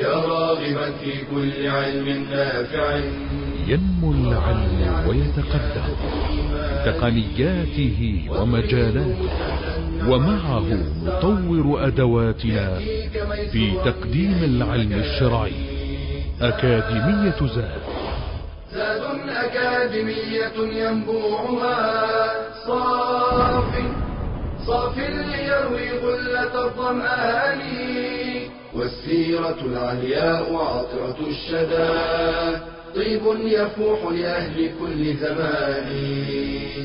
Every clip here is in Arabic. يا راغبا في كل علم نافع. ينمو العلم ويتقدم تقنياته ومجالاته، ومعه نطور أدواتنا في تقديم العلم الشرعي. أكاديمية زاد أكاديمية ينبوعها صاف ليروي غلة الظمآن، والسيرة العلياء عطرة الشدى، طيب يفوح لأهل كل زمان.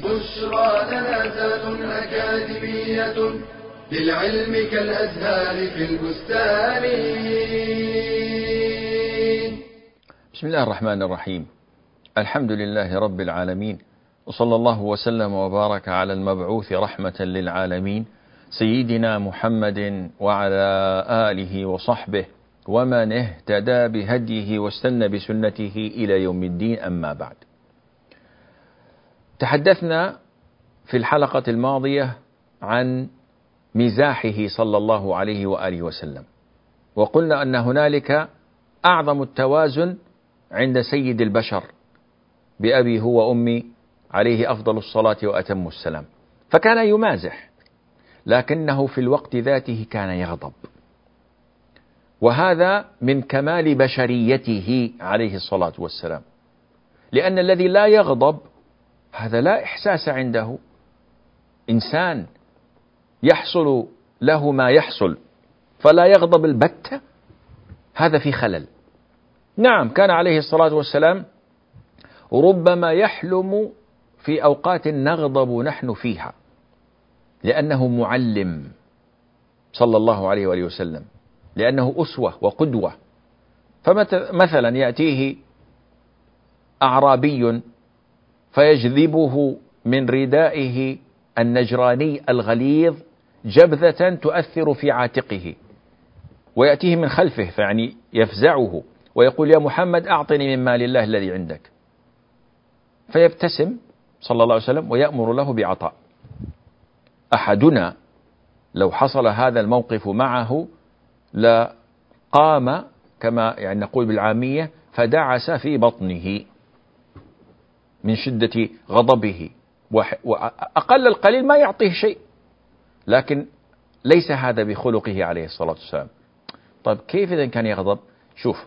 بشرى لنا زاد أكاديمية، للعلم كالأزهار في البستان. بسم الله الرحمن الرحيم، الحمد لله رب العالمين، وصلى الله وسلم وبارك على المبعوث رحمة للعالمين سيدنا محمد وعلى آله وصحبه ومن اهتدى بهديه واستنى بسنته إلى يوم الدين. أما بعد، تحدثنا في الحلقة الماضية عن مزاحه صلى الله عليه وآله وسلم، وقلنا أن هنالك أعظم التوازن عند سيد البشر بأبي هو أمي عليه أفضل الصلاة وأتم السلام، فكان يمازح لكنه في الوقت ذاته كان يغضب، وهذا من كمال بشريته عليه الصلاة والسلام، لأن الذي لا يغضب هذا لا إحساس عنده، إنسان يحصل له ما يحصل فلا يغضب البتة، هذا في خلل. نعم، كان عليه الصلاة والسلام ربما يحلم في أوقات نغضب نحن فيها، لأنه معلم صلى الله عليه وآله وسلم، لأنه أسوة وقدوة. فمثلا يأتيه أعرابي فيجذبه من ردائه النجراني الغليظ جبذة تؤثر في عاتقه، ويأتيه من خلفه فيعني يفزعه ويقول يا محمد أعطني من مال الله الذي عندك، فيبتسم صلى الله عليه وسلم ويأمر له بعطاء. أحدنا لو حصل هذا الموقف معه لقام كما يعني نقول بالعامية فدعس في بطنه من شدة غضبه، وأقل القليل ما يعطيه شيء، لكن ليس هذا بخلقه عليه الصلاة والسلام. طيب كيف إذن كان يغضب؟ شوف،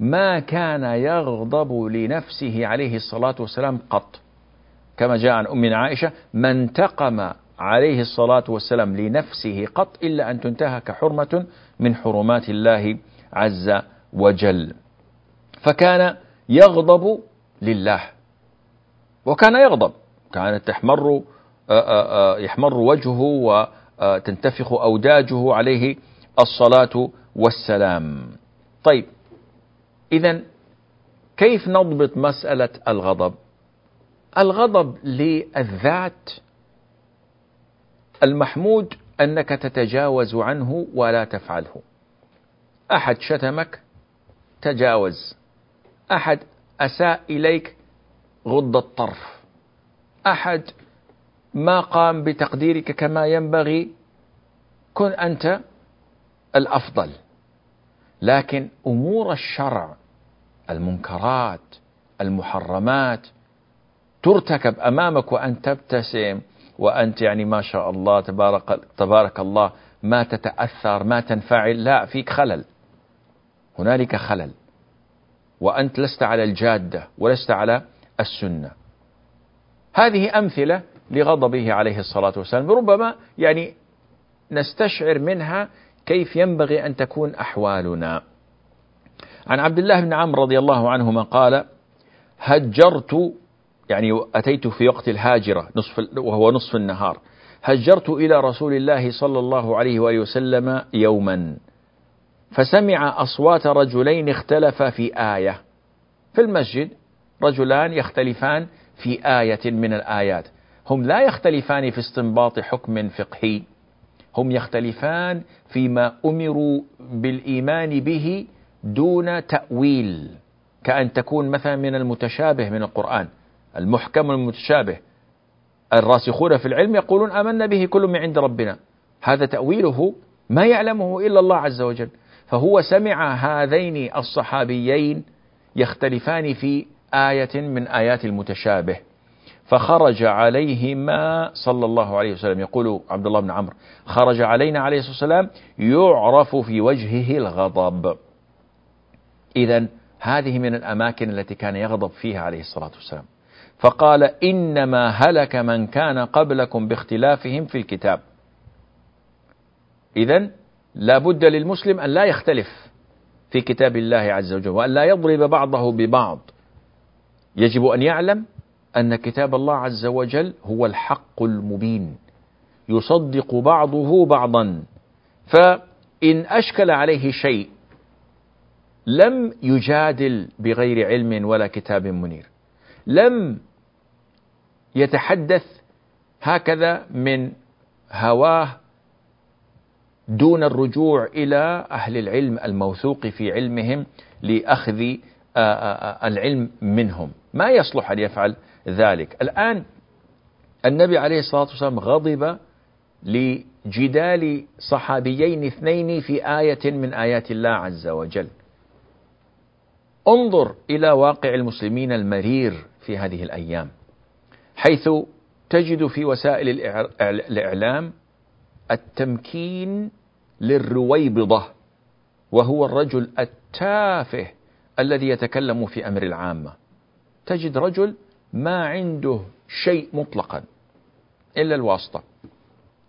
ما كان يغضب لنفسه عليه الصلاة والسلام قط، كما جاء عن أم عائشة ما انتقم عليه الصلاة والسلام لنفسه قط إلا أن تنتهك حرمة من حرمات الله عز وجل. فكان يغضب لله، وكان يغضب، كانت يحمر وجهه وتنتفخ أوداجه عليه الصلاة والسلام. طيب إذن كيف نضبط مسألة الغضب؟ الغضب للذات المحمود أنك تتجاوز عنه ولا تفعله. أحد شتمك تجاوز، أحد أساء إليك غض الطرف، أحد ما قام بتقديرك كما ينبغي كن أنت الأفضل. لكن أمور الشرع، المنكرات، المحرمات ترتكب أمامك وأن تبتسم وأنت يعني ما شاء الله تبارك الله ما تتأثر ما تنفعل، لا، فيك خلل، هنالك خلل، وأنت لست على الجادة ولست على السنة. هذه أمثلة لغضبه عليه الصلاة والسلام، ربما يعني نستشعر منها كيف ينبغي أن تكون أحوالنا. عن عبد الله بن عمرو رضي الله عنهما قال هجرت، يعني أتيت في وقت الهاجرة وهو نصف النهار، هجرت إلى رسول الله صلى الله عليه وآله وسلم يوما، فسمع أصوات رجلين اختلفا في آية في المسجد، رجلان يختلفان في آية من الآيات، هم لا يختلفان في استنباط حكم فقهي، هم يختلفان فيما أمروا بالإيمان به دون تأويل، كأن تكون مثلا من المتشابه من القرآن، المحكم المتشابه، الراسخون في العلم يقولون آمنا به كل من عند ربنا، هذا تأويله ما يعلمه إلا الله عز وجل، فهو سمع هذين الصحابيين يختلفان في آية من آيات المتشابه، فخرج عليهما صلى الله عليه وسلم. يقول عبد الله بن عمرو: خرج علينا عليه الصلاة والسلام يعرف في وجهه الغضب. إذن هذه من الأماكن التي كان يغضب فيها عليه الصلاة والسلام، فقال: إنما هلك من كان قبلكم باختلافهم في الكتاب. إذن لا بد للمسلم أن لا يختلف في كتاب الله عز وجل، وأن لا يضرب بعضه ببعض. يجب أن يعلم أن كتاب الله عز وجل هو الحق المبين، يصدق بعضه بعضا، فإن أشكل عليه شيء لم يجادل بغير علم ولا كتاب منير، لم يتحدث هكذا من هواه دون الرجوع إلى أهل العلم الموثوق في علمهم لأخذ العلم منهم. ما يصلح أن يفعل ذلك. الآن النبي عليه الصلاة والسلام غضب لجدال صحابيين اثنين في آية من آيات الله عز وجل. انظر إلى واقع المسلمين المرير في هذه الأيام، حيث تجد في وسائل الإعلام التمكين للرويبضة، وهو الرجل التافه الذي يتكلم في أمر العامة. تجد رجل ما عنده شيء مطلقا إلا الواسطة،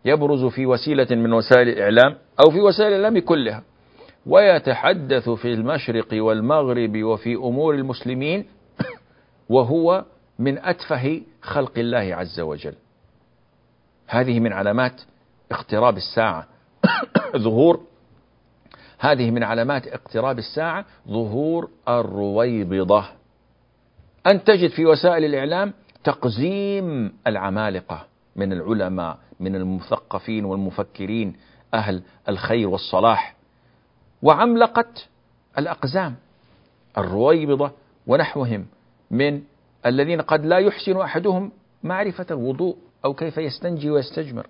يبرز في وسيلة من وسائل الإعلام أو في وسائل الإعلام كلها، ويتحدث في المشرق والمغرب وفي أمور المسلمين، وهو من أتفه خلق الله عز وجل. هذه من علامات اقتراب الساعة ظهور الرويبضة. أن تجد في وسائل الإعلام تقزيم العمالقة من العلماء، من المثقفين والمفكرين أهل الخير والصلاح، وعملقة الأقزام الرويبضة ونحوهم من الذين قد لا يحسن أحدهم معرفة الوضوء أو كيف يستنجي ويستجمر،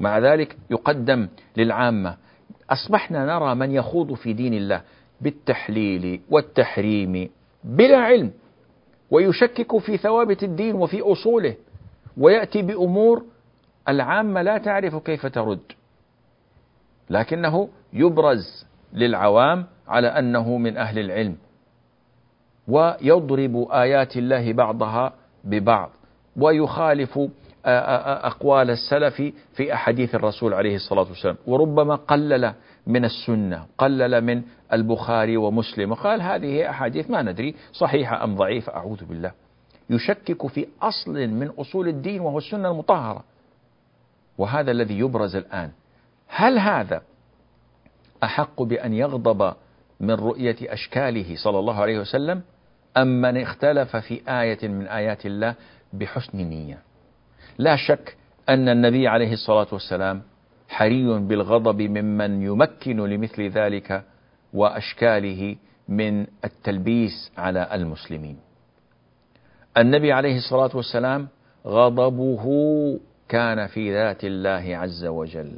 مع ذلك يقدم للعامة. أصبحنا نرى من يخوض في دين الله بالتحليل والتحريم بلا علم، ويشكك في ثوابت الدين وفي أصوله، ويأتي بأمور العامة لا تعرف كيف ترد، لكنه يبرز للعوام على أنه من أهل العلم، ويضرب آيات الله بعضها ببعض، ويخالف أقوال السلف في أحاديث الرسول عليه الصلاة والسلام، وربما قلل من السنة، قلل من البخاري ومسلم، وقال هذه أحاديث ما ندري صحيحة أم ضعيفة. أعوذ بالله، يشكك في أصل من أصول الدين وهو السنة المطهرة، وهذا الذي يبرز الآن. هل هذا أحق بأن يغضب من رؤية أشكاله صلى الله عليه وسلم، أم من اختلف في آية من آيات الله بحسن نية؟ لا شك أن النبي عليه الصلاة والسلام حري بالغضب ممن يمكن لمثل ذلك وأشكاله من التلبيس على المسلمين. النبي عليه الصلاة والسلام غضبه كان في ذات الله عز وجل،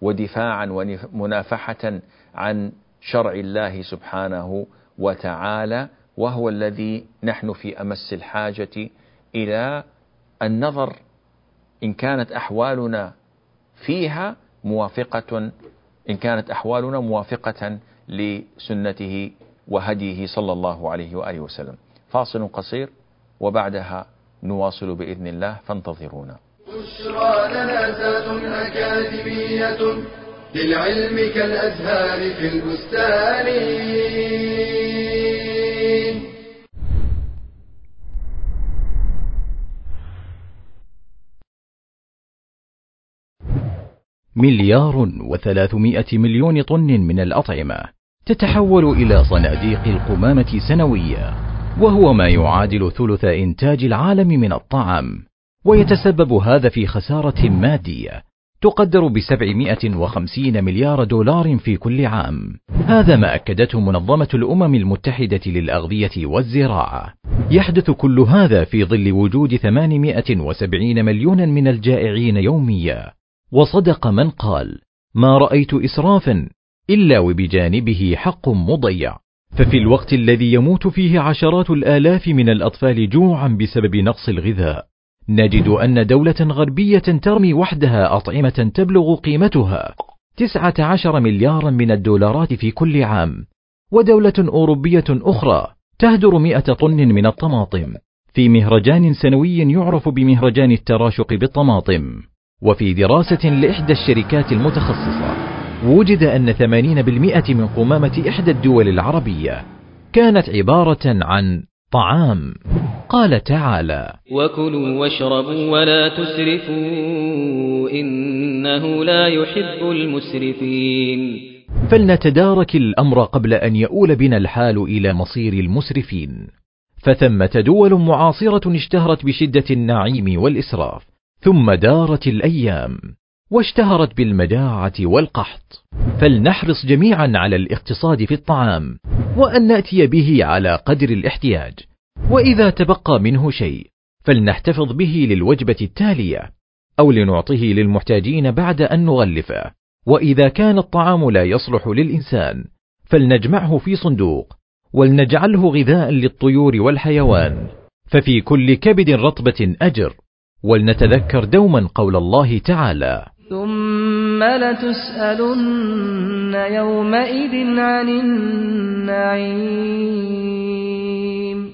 ودفاعا ومنافحة عن شرع الله سبحانه وتعالى، وهو الذي نحن في أمس الحاجة إلى النظر إن كانت أحوالنا فيها موافقة، لسنته وهديه صلى الله عليه وآله وسلم. فاصل قصير وبعدها نواصل بإذن الله، فانتظرونا. للعلم كالأزهار في البستان. مليار و300 مليون طن من الأطعمة تتحول إلى صناديق القمامة سنويا، وهو ما يعادل ثلث إنتاج العالم من الطعام، ويتسبب هذا في خسارة مادية تقدر ب750 مليار دولار في كل عام. هذا ما أكدته منظمة الأمم المتحدة للأغذية والزراعة. يحدث كل هذا في ظل وجود 870 مليونا من الجائعين يوميا. وصدق من قال: ما رأيت إسرافا إلا وبجانبه حق مضيع، ففي الوقت الذي يموت فيه عشرات الآلاف من الأطفال جوعا بسبب نقص الغذاء، نجد أن دولة غربية ترمي وحدها أطعمة تبلغ قيمتها 19 مليارا من الدولارات في كل عام، ودولة أوروبية أخرى تهدر 100 طن من الطماطم في مهرجان سنوي يعرف بمهرجان التراشق بالطماطم. وفي دراسة لإحدى الشركات المتخصصة وجد أن 80% من قمامة إحدى الدول العربية كانت عبارة عن طعام. قال تعالى: وكلوا واشربوا ولا تسرفوا إنه لا يحب المسرفين. فلنتدارك الأمر قبل أن يؤول بنا الحال إلى مصير المسرفين. فثمة دول معاصرة اشتهرت بشدة النعيم والإسراف، ثم دارت الأيام واشتهرت بالمجاعة والقحط. فلنحرص جميعا على الاقتصاد في الطعام، وأن نأتي به على قدر الاحتياج، وإذا تبقى منه شيء فلنحتفظ به للوجبة التالية، أو لنعطيه للمحتاجين بعد أن نغلفه. وإذا كان الطعام لا يصلح للإنسان فلنجمعه في صندوق، ولنجعله غذاء للطيور والحيوان، ففي كل كبد رطبة أجر. ولنتذكر دوما قول الله تعالى: ثم لتسألن يومئذ عن النعيم.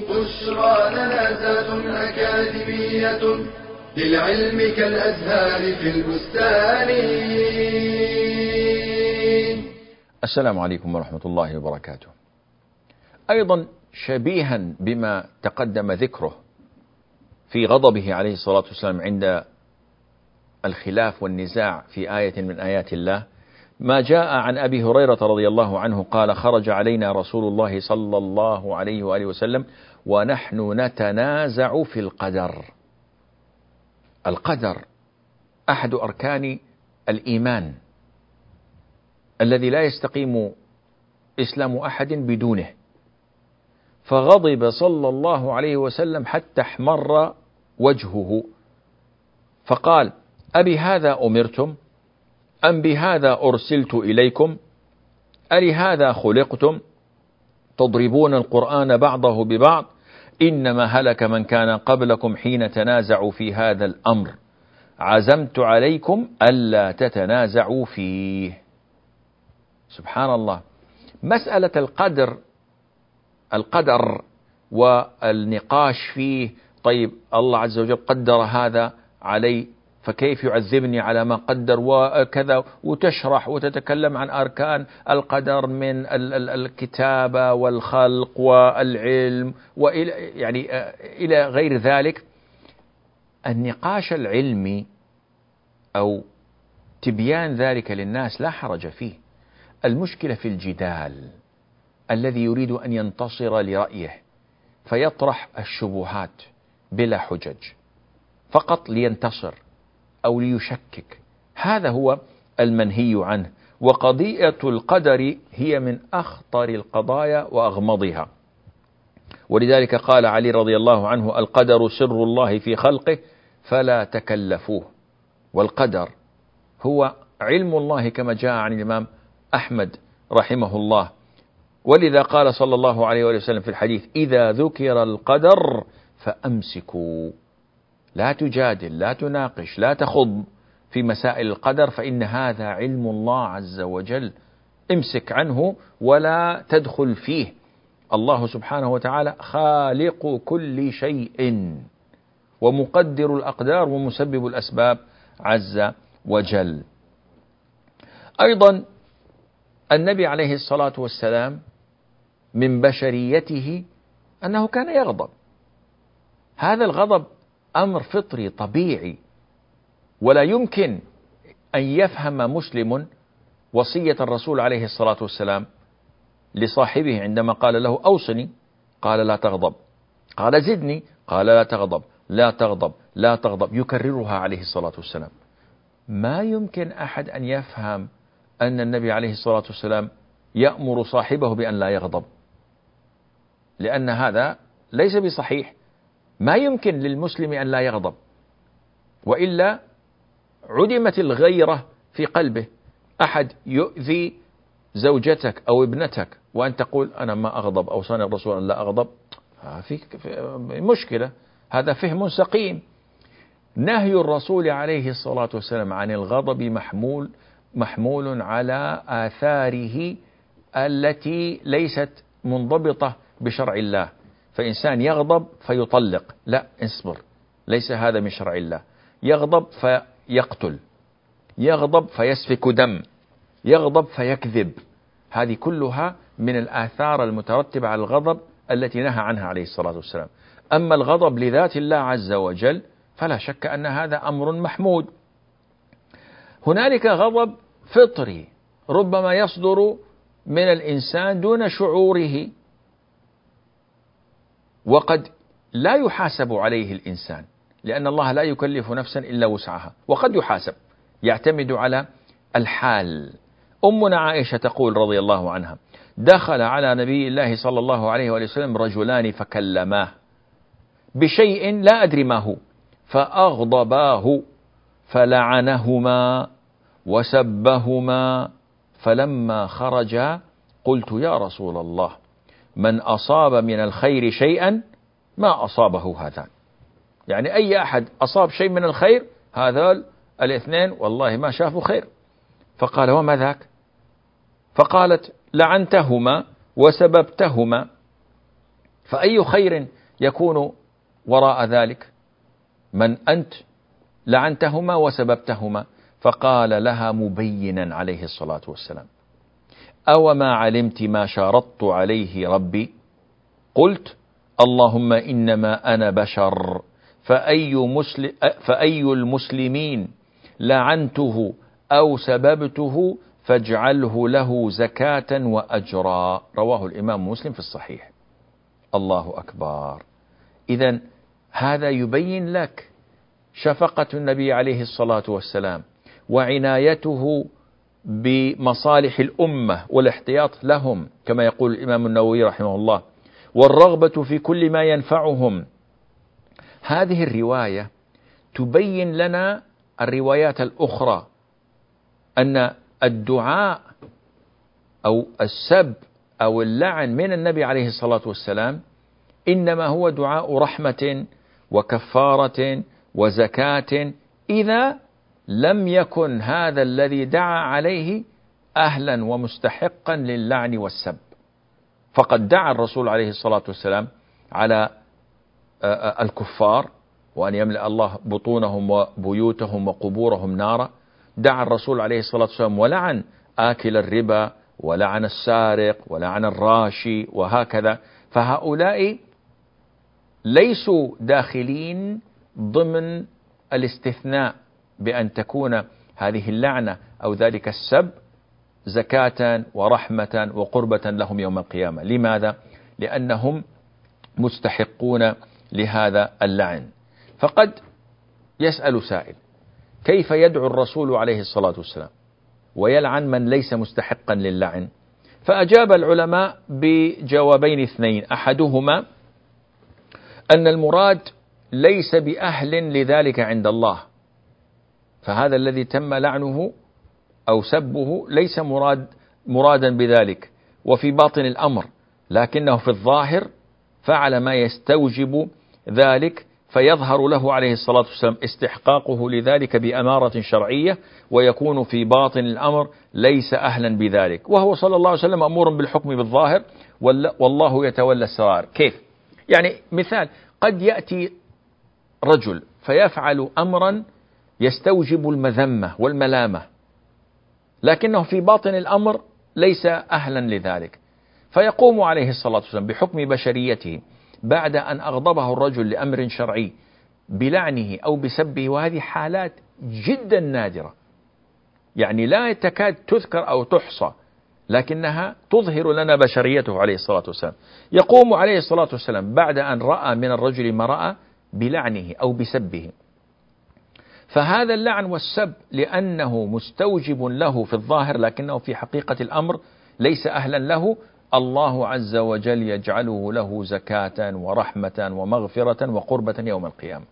بشرى لنا ذات أكاديمية للعلم كالأزهار في البستان. السلام عليكم ورحمة الله وبركاته. أيضا شبيها بما تقدم ذكره في غضبه عليه الصلاة والسلام عند الخلاف والنزاع في آية من آيات الله، ما جاء عن أبي هريرة رضي الله عنه قال: خرج علينا رسول الله صلى الله عليه وآله وسلم ونحن نتنازع في القدر. القدر أحد أركان الإيمان الذي لا يستقيم إسلام أحد بدونه، فغضب صلى الله عليه وسلم حتى احمر وجهه، فقال: أبي هذا أمرتم؟ أم بهذا أرسلت إليكم؟ ألهذا خلقتم؟ تضربون القرآن بعضه ببعض؟ إنما هلك من كان قبلكم حين تنازعوا في هذا الأمر، عزمت عليكم ألا تتنازعوا فيه. سبحان الله. مسألة القدر والنقاش فيه، طيب الله عز وجل قدر هذا علي، فكيف يعذبني على ما قدر وكذا، وتشرح وتتكلم عن أركان القدر من الكتابة والخلق والعلم وإلى يعني إلى غير ذلك. النقاش العلمي أو تبيان ذلك للناس لا حرج فيه، المشكلة في الجدال الذي يريد أن ينتصر لرأيه فيطرح الشبهات بلا حجج فقط لينتصر أو ليشكك، هذا هو المنهي عنه. وقضية القدر هي من أخطر القضايا وأغمضها، ولذلك قال علي رضي الله عنه: القدر سر الله في خلقه فلا تكلفوه. والقدر هو علم الله كما جاء عن الإمام أحمد رحمه الله، ولذا قال صلى الله عليه وسلم في الحديث: إذا ذكر القدر فأمسكوا، لا تجادل، لا تناقش، لا تخض في مسائل القدر، فإن هذا علم الله عز وجل، امسك عنه ولا تدخل فيه. الله سبحانه وتعالى خالق كل شيء ومقدر الأقدار ومسبب الأسباب عز وجل. أيضا النبي عليه الصلاة والسلام من بشريته أنه كان يغضب، هذا الغضب أمر فطري طبيعي، ولا يمكن أن يفهم مسلم وصية الرسول عليه الصلاة والسلام لصاحبه عندما قال له: أوصني، قال: لا تغضب، قال: زدني، قال: لا تغضب، لا تغضب، لا تغضب، يكررها عليه الصلاة والسلام. ما يمكن أحد أن يفهم أن النبي عليه الصلاة والسلام يأمر صاحبه بأن لا يغضب، لأن هذا ليس بصحيح، ما يمكن للمسلم أن لا يغضب، وإلا عدمت الغيرة في قلبه. أحد يؤذي زوجتك أو ابنتك وأن تقول أنا ما أغضب أو صنع الرسول أن لا أغضب، في مشكلة، هذا فهم سقيم. نهي الرسول عليه الصلاة والسلام عن الغضب محمول على آثاره التي ليست منضبطة بشرع الله، فإنسان يغضب فيطلق، لا اصبر، ليس هذا من شرع الله. يغضب فيقتل، يغضب فيسفك دم، يغضب فيكذب، هذه كلها من الآثار المترتبة على الغضب التي نهى عنها عليه الصلاة والسلام. أما الغضب لذات الله عز وجل فلا شك أن هذا أمر محمود. هنالك غضب فطري ربما يصدر من الإنسان دون شعوره، وقد لا يحاسب عليه الإنسان، لأن الله لا يكلف نفسا إلا وسعها، وقد يحاسب، يعتمد على الحال. أمنا عائشة تقول رضي الله عنها: دخل على نبي الله صلى الله عليه وسلم رجلان فكلماه بشيء لا أدري ما هو، فأغضباه فلعنهما وسبهما، فلما خرجا قلت يا رسول الله من أصاب من الخير شيئا ما أصابه هذان، يعني أي أحد أصاب شيء من الخير، هذول الاثنين والله ما شافوا خير. فقال وما ذاك؟ فقالت لعنتهما وسببتهما، فأي خير يكون وراء ذلك؟ من أنت لعنتهما وسببتهما؟ فقال لها مبينا عليه الصلاة والسلام: أو ما علمت ما شرطت عليه ربي؟ قلت اللهم إنما أنا بشر، فأي المسلمين لعنته أو سببته فاجعله له زكاة وأجرا. رواه الإمام مسلم في الصحيح. الله أكبر. إذن هذا يبين لك شفقة النبي عليه الصلاة والسلام وعنايته بمصالح الأمة والاحتياط لهم، كما يقول الإمام النووي رحمه الله، والرغبة في كل ما ينفعهم. هذه الرواية تبين لنا الروايات الأخرى أن الدعاء أو السب أو اللعن من النبي عليه الصلاة والسلام إنما هو دعاء رحمة وكفارة وزكاة، إذا لم يكن هذا الذي دعا عليه أهلا ومستحقا للعن والسب. فقد دعا الرسول عليه الصلاة والسلام على الكفار وأن يملأ الله بطونهم وبيوتهم وقبورهم نارا، دعا الرسول عليه الصلاة والسلام ولعن آكل الربا ولعن السارق ولعن الراشي وهكذا. فهؤلاء ليسوا داخلين ضمن الاستثناء بأن تكون هذه اللعنة أو ذلك السب زكاة ورحمة وقربة لهم يوم القيامة. لماذا؟ لأنهم مستحقون لهذا اللعن. فقد يسأل سائل: كيف يدعو الرسول عليه الصلاة والسلام ويلعن من ليس مستحقا للعن؟ فأجاب العلماء بجوابين اثنين: أحدهما أن المراد ليس بأهل لذلك عند الله، فهذا الذي تم لعنه أو سبه ليس مرادا بذلك وفي باطن الأمر، لكنه في الظاهر فعل ما يستوجب ذلك، فيظهر له عليه الصلاة والسلام استحقاقه لذلك بأمارة شرعية، ويكون في باطن الأمر ليس أهلا بذلك، وهو صلى الله عليه وسلم أمور بالحكم بالظاهر والله يتولى السرائر. كيف؟ يعني مثال، قد يأتي رجل فيفعل أمرا يستوجب المذمة والملامة، لكنه في باطن الأمر ليس أهلا لذلك، فيقوم عليه الصلاة والسلام بحكم بشريته بعد أن أغضبه الرجل لأمر شرعي بلعنه أو بسبه. وهذه حالات جدا نادرة، يعني لا تكاد تذكر أو تحصى، لكنها تظهر لنا بشريته عليه الصلاة والسلام. يقوم عليه الصلاة والسلام بعد أن رأى من الرجل ما رأى بلعنه أو بسبه، فهذا اللعن والسب لأنه مستوجب له في الظاهر لكنه في حقيقة الأمر ليس أهلا له، الله عز وجل يجعله له زكاة ورحمة ومغفرة وقربة يوم القيامة.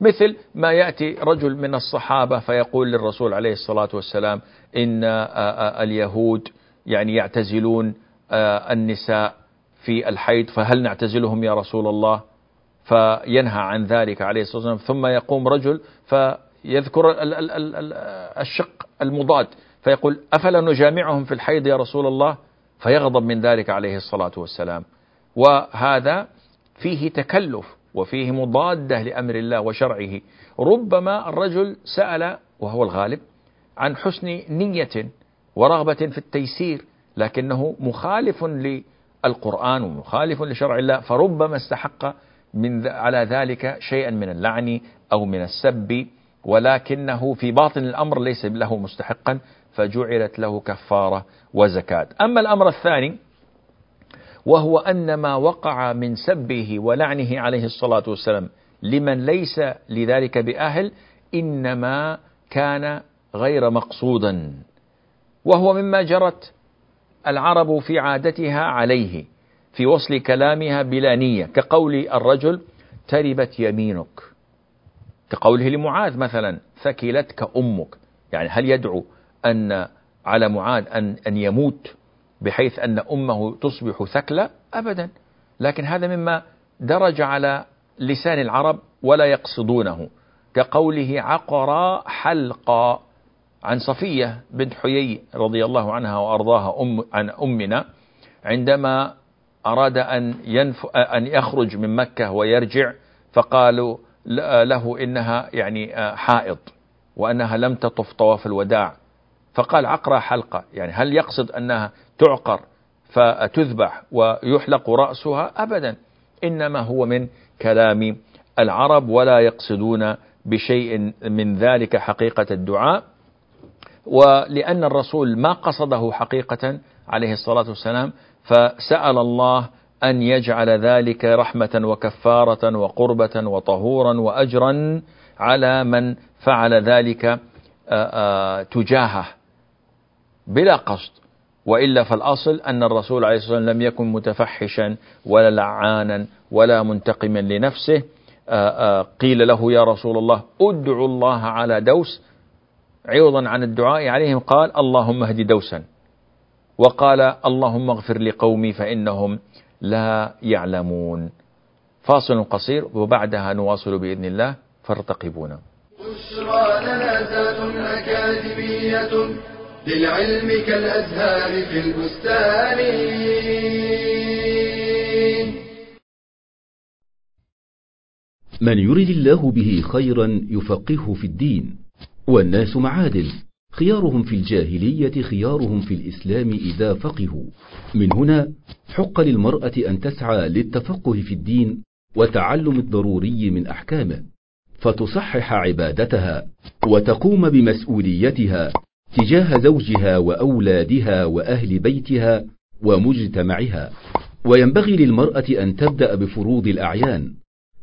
مثل ما يأتي رجل من الصحابة فيقول للرسول عليه الصلاة والسلام إن اليهود يعني يعتزلون النساء في الحيض، فهل نعتزلهم يا رسول الله؟ فينهى عن ذلك عليه الصلاة والسلام. ثم يقوم رجل فيذكر الشق المضاد فيقول أفلا نجامعهم في الحيض يا رسول الله؟ فيغضب من ذلك عليه الصلاة والسلام. وهذا فيه تكلف وفيه مضادة لأمر الله وشرعه. ربما الرجل سأل وهو الغالب عن حسن نية ورغبة في التيسير، لكنه مخالف للقرآن ومخالف لشرع الله، فربما استحق على ذلك شيئا من اللعن أو من السب، ولكنه في باطن الأمر ليس له مستحقا، فجعلت له كفارة وزكاة. أما الأمر الثاني وهو أن ما وقع من سبه ولعنه عليه الصلاة والسلام لمن ليس لذلك بأهل إنما كان غير مقصودا، وهو مما جرت العرب في عادتها عليه في وصل كلامها بلا نية، كقول الرجل تربت يمينك، كقوله لمعاذ مثلا ثكلتك أمك. يعني هل يدعو أن على معاذ أن يموت بحيث أن أمه تصبح ثكلة؟ أبدا، لكن هذا مما درج على لسان العرب ولا يقصدونه، كقوله عقرى حلقى عن صفية بنت حيي رضي الله عنها وأرضاها عن أمنا، عندما أراد أن يخرج من مكة ويرجع فقالوا له إنها يعني حائض وأنها لم تطف طواف الوداع، فقال عقرى حلقة، يعني هل يقصد أنها تعقر فتذبح ويحلق رأسها؟ أبدا، إنما هو من كلام العرب ولا يقصدون بشيء من ذلك حقيقة الدعاء، ولأن الرسول ما قصده حقيقة عليه الصلاة والسلام، فسأل الله أن يجعل ذلك رحمة وكفارة وقربة وطهورا وأجرا على من فعل ذلك تجاهه بلا قصد، وإلا فالأصل أن الرسول عليه الصلاة والسلام لم يكن متفحشا ولا لعانا ولا منتقما لنفسه. قيل له يا رسول الله ادعو الله على دوس عوضا عن الدعاء عليهم، قال اللهم اهد دوسا، وقال اللهم اغفر لقومي فإنهم لا يعلمون. فاصل قصير وبعدها نواصل بإذن الله، فارتقبونا. للعلم كالأزهار في البستان. من يرد الله به خيرا يفقهه في الدين. والناس معادل، خيارهم في الجاهلية خيارهم في الإسلام إذا فقهوا. من هنا حق للمرأة أن تسعى للتفقه في الدين وتعلم الضروري من أحكامه، فتصحح عبادتها وتقوم بمسؤوليتها تجاه زوجها وأولادها وأهل بيتها ومجتمعها. وينبغي للمرأة أن تبدأ بفروض الأعيان،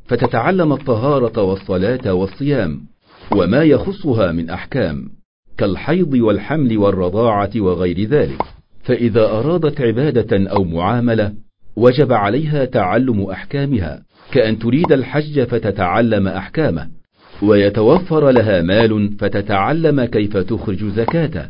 فتتعلم الطهارة والصلاة والصيام وما يخصها من أحكام كالحيض والحمل والرضاعة وغير ذلك. فإذا أرادت عبادة أو معاملة وجب عليها تعلم أحكامها، كأن تريد الحج فتتعلم أحكامه، ويتوفر لها مال فتتعلم كيف تخرج زكاته.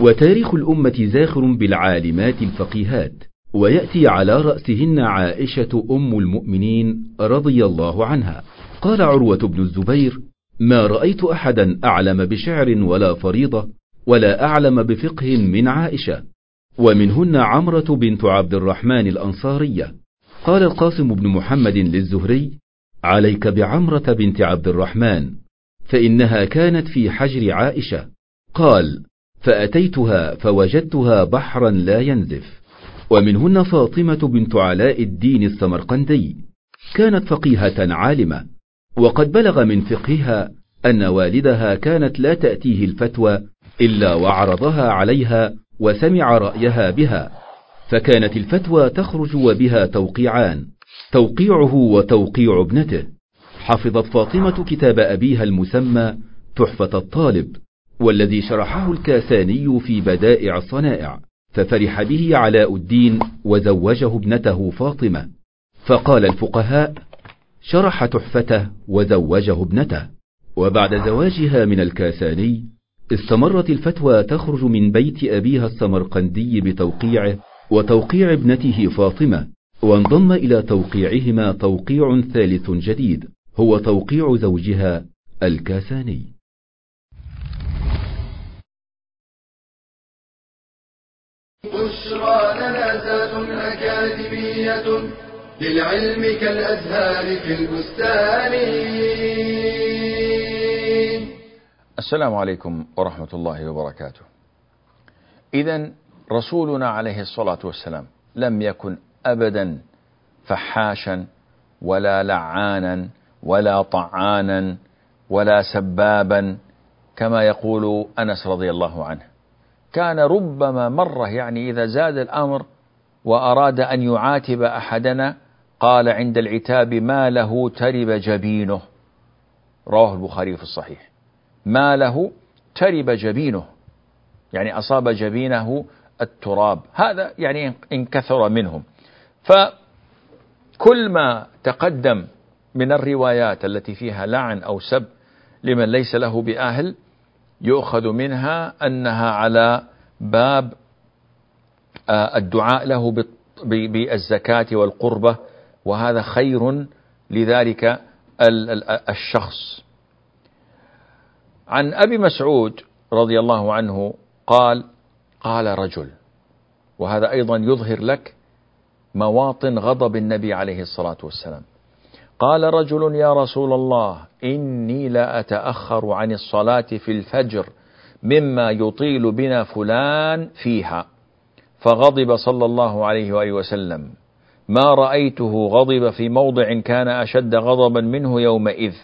وتاريخ الأمة زاخر بالعالمات الفقيهات، ويأتي على رأسهن عائشة أم المؤمنين رضي الله عنها. قال عروة بن الزبير ما رأيت أحدا أعلم بشعر ولا فريضة ولا أعلم بفقه من عائشة. ومنهن عمرة بنت عبد الرحمن الأنصارية. قال القاسم بن محمد للزهري عليك بعمرة بنت عبد الرحمن فإنها كانت في حجر عائشة. قال فأتيتها فوجدتها بحرا لا ينزف. ومنهن فاطمة بنت علاء الدين السمرقندي، كانت فقيهة عالمة، وقد بلغ من فقهها أن والدها كانت لا تأتيه الفتوى إلا وعرضها عليها وسمع رأيها بها، فكانت الفتوى تخرج وبها توقيعان، توقيعه وتوقيع ابنته. حفظت فاطمة كتاب أبيها المسمى تحفة الطالب، والذي شرحه الكاساني في بدائع الصنائع، ففرح به علاء الدين وزوجه ابنته فاطمة. فقال الفقهاء: شرح تحفته وزوجه ابنته. وبعد زواجها من الكاساني استمرت الفتوى تخرج من بيت أبيها السمرقندي بتوقيعه وتوقيع ابنته فاطمة، وانضم إلى توقيعهما توقيع ثالث جديد هو توقيع زوجها الكاساني. بشرى لنا زاد أكاديمية للعلم كالأزهار في البستان. السلام عليكم ورحمة الله وبركاته. إذن رسولنا عليه الصلاة والسلام لم يكن أبدا فحاشا ولا لعانا ولا طعانا ولا سبابا كما يقول أنس رضي الله عنه. كان ربما مرة إذا زاد الأمر وأراد أن يعاتب أحدنا قال عند العتاب: ما له ترب جبينه. رواه البخاري في الصحيح. ما له ترب جبينه، أصاب جبينه التراب، هذا إن كثر منهم. فكل ما تقدم من الروايات التي فيها لعن أو سب لمن ليس له بأهل يؤخذ منها أنها على باب الدعاء له بالزكاة والقربة، وهذا خير لذلك الشخص. عن أبي مسعود رضي الله عنه قال: قال رجل، وهذا أيضا يظهر لك مواطن غضب النبي عليه الصلاة والسلام، قال رجل: يا رسول الله، إني لا أتأخر عن الصلاة في الفجر مما يطيل بنا فلان فيها. فغضب صلى الله عليه وآله وسلم، ما رأيته غضب في موضع كان أشد غضبا منه يومئذ.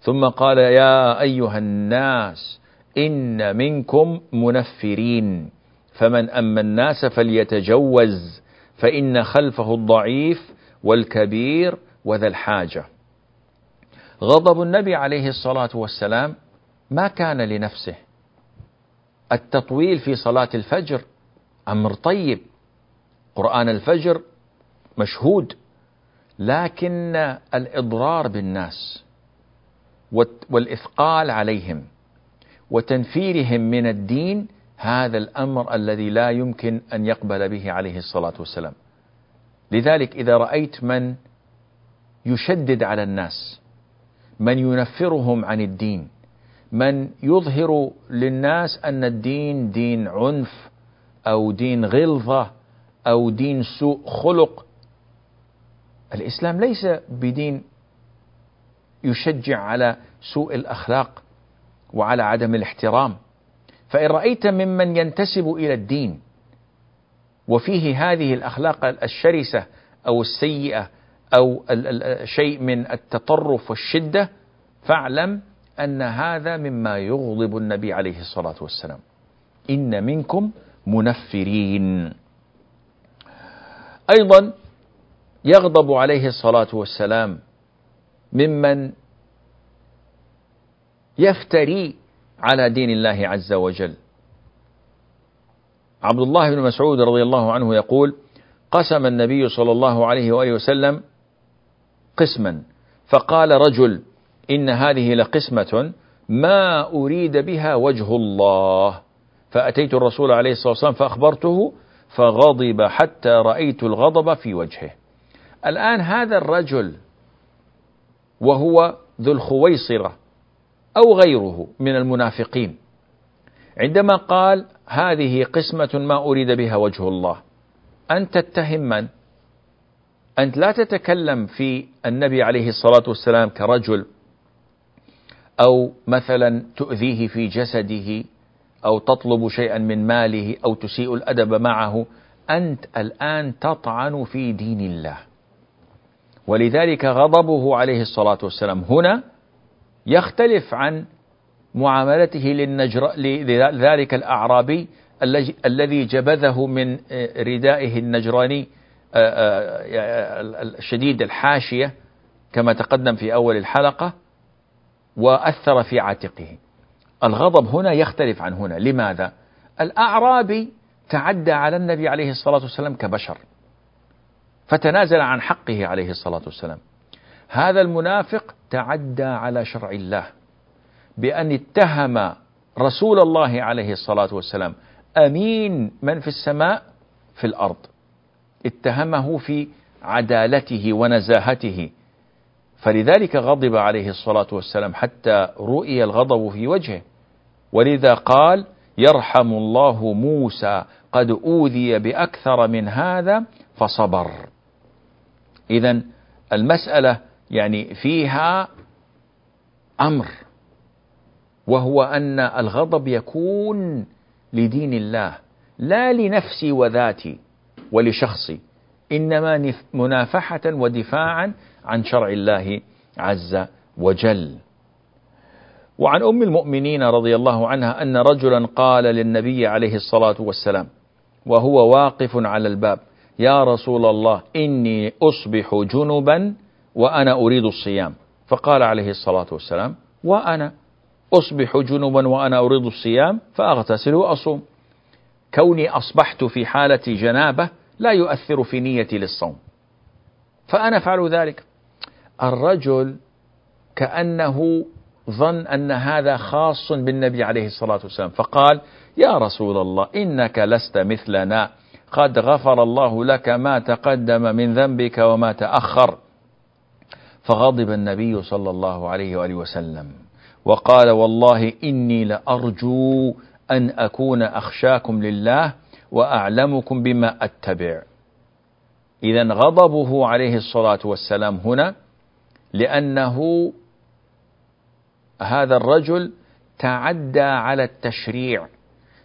ثم قال: يا أيها الناس، إن منكم منفرين، فمن أما الناس فليتجوز، فإن خلفه الضعيف والكبير وذا الحاجة. غضب النبي عليه الصلاة والسلام ما كان لنفسه. التطويل في صلاة الفجر أمر طيب، قرآن الفجر مشهود، لكن الإضرار بالناس والإثقال عليهم وتنفيرهم من الدين، هذا الأمر الذي لا يمكن أن يقبل به عليه الصلاة والسلام. لذلك إذا رأيت من يشدد على الناس، من ينفرهم عن الدين، من يظهر للناس أن الدين دين عنف أو دين غلظة أو دين سوء خلق، الإسلام ليس بدين يشجع على سوء الأخلاق وعلى عدم الاحترام. فإن رأيت ممن ينتسب إلى الدين وفيه هذه الأخلاق الشرسة أو السيئة أو شيء من التطرف والشدة، فاعلم أن هذا مما يغضب النبي عليه الصلاة والسلام. إن منكم منفرين. أيضا يغضب عليه الصلاة والسلام ممن يفتري على دين الله عز وجل. عبد الله بن مسعود رضي الله عنه يقول: قسم النبي صلى الله عليه وآله وسلم قسما، فقال رجل: إن هذه لقسمة ما أريد بها وجه الله. فأتيت الرسول عليه الصلاة والسلام فأخبرته، فغضب حتى رأيت الغضب في وجهه. الآن هذا الرجل وهو ذو الخويصرة أو غيره من المنافقين، عندما قال هذه قسمة ما أريد بها وجه الله، أنت تتهم من؟ أنت لا تتكلم في النبي عليه الصلاة والسلام كرجل، أو مثلا تؤذيه في جسده، أو تطلب شيئا من ماله، أو تسيء الأدب معه. أنت الآن تطعن في دين الله، ولذلك غضبه عليه الصلاة والسلام هنا يختلف عن معاملته لذلك الأعرابي الذي جبذه من ردائه النجراني الشديد الحاشية كما تقدم في أول الحلقة وأثر في عاتقه. الغضب هنا يختلف عن هنا. لماذا؟ الأعرابي تعدى على النبي عليه الصلاة والسلام كبشر، فتنازل عن حقه عليه الصلاة والسلام. هذا المنافق تعدى على شرع الله بأن اتهم رسول الله عليه الصلاة والسلام أمين من في السماء في الأرض، اتهمه في عدالته ونزاهته، فلذلك غضب عليه الصلاة والسلام حتى رؤي الغضب في وجهه، ولذا قال: يرحم الله موسى قد أوذي بأكثر من هذا فصبر. إذن المسألة يعني فيها أمر، وهو أن الغضب يكون لدين الله لا لنفسي وذاتي ولشخصي، إنما منافحة ودفاعا عن شرع الله عز وجل. وعن أم المؤمنين رضي الله عنها أن رجلا قال للنبي عليه الصلاة والسلام وهو واقف على الباب: يا رسول الله إني أصبح جنبا وأنا أريد الصيام. فقال عليه الصلاة والسلام: وأنا أصبح جنبا وأنا أريد الصيام فأغتسل وأصوم. كوني أصبحت في حالة جنابة لا يؤثر في نيتي للصوم، فأنا أفعل ذلك. الرجل كأنه ظن أن هذا خاص بالنبي عليه الصلاة والسلام، فقال: يا رسول الله إنك لست مثلنا، قد غفر الله لك ما تقدم من ذنبك وما تأخر. فغضب النبي صلى الله عليه وآله وسلم وقال: والله إني لأرجو أن أكون أخشاكم لله وأعلمكم بما أتبع. إذن غضبه عليه الصلاة والسلام هنا لأنه هذا الرجل تعدى على التشريع،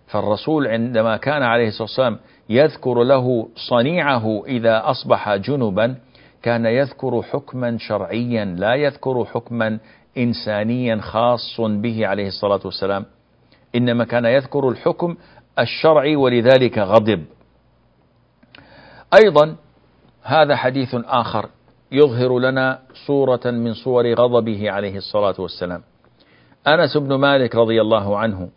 فالرسول عندما كان عليه الصلاة والسلام يذكر له صنيعه إذا أصبح جنبا كان يذكر حكما شرعيا لا يذكر حكما إنسانيا خاص به عليه الصلاة والسلام، إنما كان يذكر الحكم الشرعي، ولذلك غضب. أيضا هذا حديث آخر يظهر لنا صورة من صور غضبه عليه الصلاة والسلام. أنس بن مالك رضي الله عنه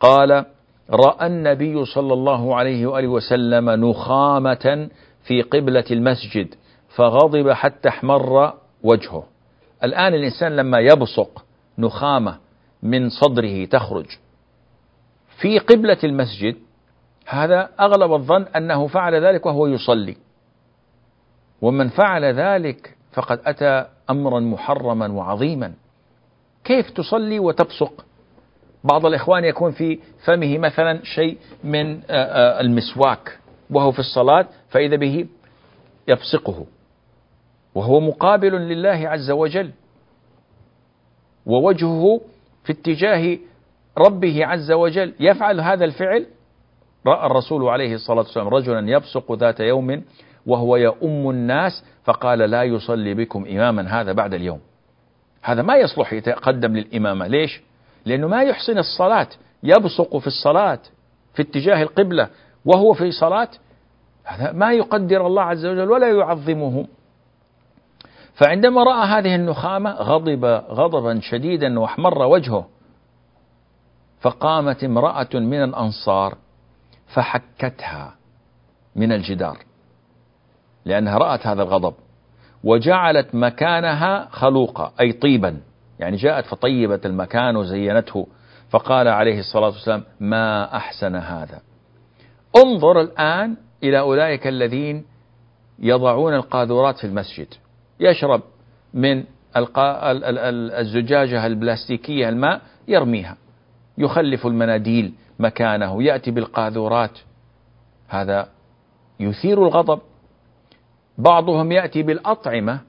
قال: رأى النبي صلى الله عليه وآله وسلم نخامة في قبلة المسجد فغضب حتى احمر وجهه. الآن الإنسان لما يبصق نخامة من صدره تخرج في قبلة المسجد، هذا أغلب الظن أنه فعل ذلك وهو يصلي، ومن فعل ذلك فقد أتى أمرا محرما وعظيما. كيف تصلي وتبصق؟ بعض الإخوان يكون في فمه مثلا شيء من المسواك وهو في الصلاة فإذا به يبصقه وهو مقابل لله عز وجل، ووجهه في اتجاه ربه عز وجل، يفعل هذا الفعل. رأى الرسول عليه الصلاة والسلام رجلا يبصق ذات يوم وهو يؤم الناس فقال: لا يصلي بكم إماما هذا بعد اليوم. هذا ما يصلح يتقدم للإمامة. ليش؟ لأنه ما يحسن الصلاة، يبصق في الصلاة في اتجاه القبلة وهو في صلاة، هذا ما يقدر الله عز وجل ولا يعظمه. فعندما رأى هذه النخامة غضب غضبا شديدا واحمر وجهه. فقامت امرأة من الأنصار فحكتها من الجدار لأنها رأت هذا الغضب، وجعلت مكانها خلوقا أي طيبا، يعني جاءت فطيبت المكان وزينته. فقال عليه الصلاة والسلام: ما أحسن هذا. انظر الآن إلى أولئك الذين يضعون القاذورات في المسجد، يشرب من الزجاجة البلاستيكية الماء يرميها، يخلف المناديل مكانه، يأتي بالقاذورات، هذا يثير الغضب. بعضهم يأتي بالأطعمة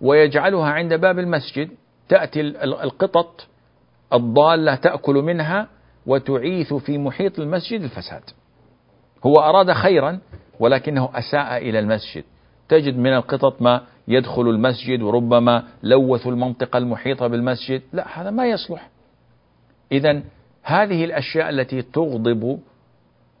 ويجعلها عند باب المسجد، تأتي القطط الضالة تأكل منها وتعيث في محيط المسجد الفساد. هو أراد خيرا ولكنه أساء إلى المسجد. تجد من القطط ما يدخل المسجد وربما لوث المنطقة المحيطة بالمسجد، لا هذا ما يصلح. إذن هذه الأشياء التي تغضب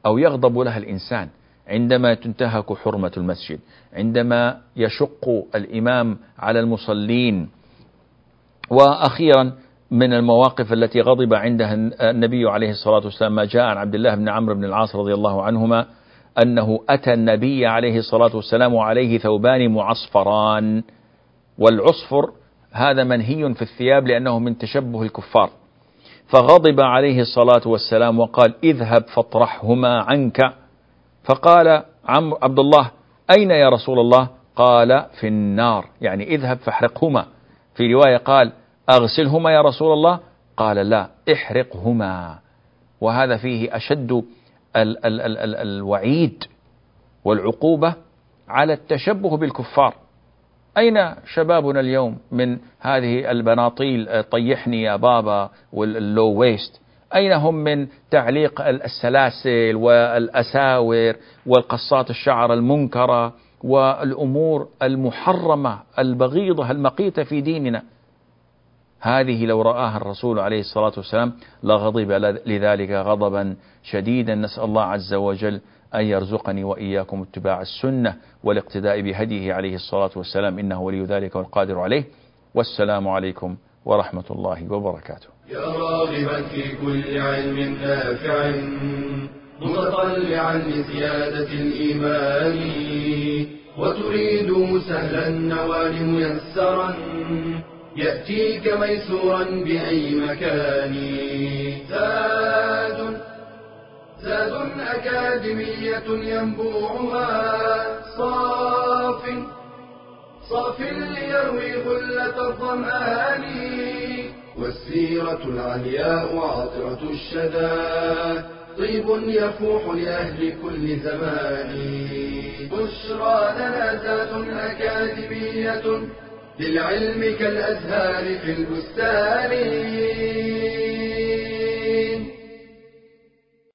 أو يغضب لها الإنسان عندما تنتهك حرمة المسجد، عندما يشق الإمام على المصلين. وأخيرا من المواقف التي غضب عندها النبي عليه الصلاة والسلام ما جاء عن عبد الله بن عمرو بن العاص رضي الله عنهما أنه أتى النبي عليه الصلاة والسلام عليه ثوبان معصفران. والعصفر هذا منهي في الثياب لأنه من تشبه الكفار، فغضب عليه الصلاة والسلام وقال اذهب فاطرحهما عنك. فقال عبد الله أين يا رسول الله؟ قال في النار، يعني اذهب فاحرقهما. في رواية قال أغسلهما يا رسول الله؟ قال لا، احرقهما. وهذا فيه أشد الوعيد والعقوبة على التشبه بالكفار. أين شبابنا اليوم من هذه البناطيل طيحني يا بابا واللو ويست؟ أين هم من تعليق السلاسل والأساور والقصات الشعر المنكرة والأمور المحرمة البغيضة المقيتة في ديننا؟ هذه لو رآها الرسول عليه الصلاة والسلام لغضب لذلك غضبا شديدا. نسأل الله عز وجل أن يرزقني وإياكم اتباع السنة والاقتداء بهديه عليه الصلاة والسلام، إنه ولي ذلك والقادر عليه. والسلام عليكم ورحمة الله وبركاته. يا راغبا في كل علم نافع، متطلعا لزيادة الإيمان، وتريد سهلا النوال ميسرا، يأتيك ميسورا بأي مكان. زاد أكاديمية ينبوعها صاف ليروي غلة الظمآن، والسيرة العلياء عطرة الشدى، طيب يفوح لأهل كل زمان. بشرى لنا زاد أكاديمية، للعلم كالأزهار في البستان.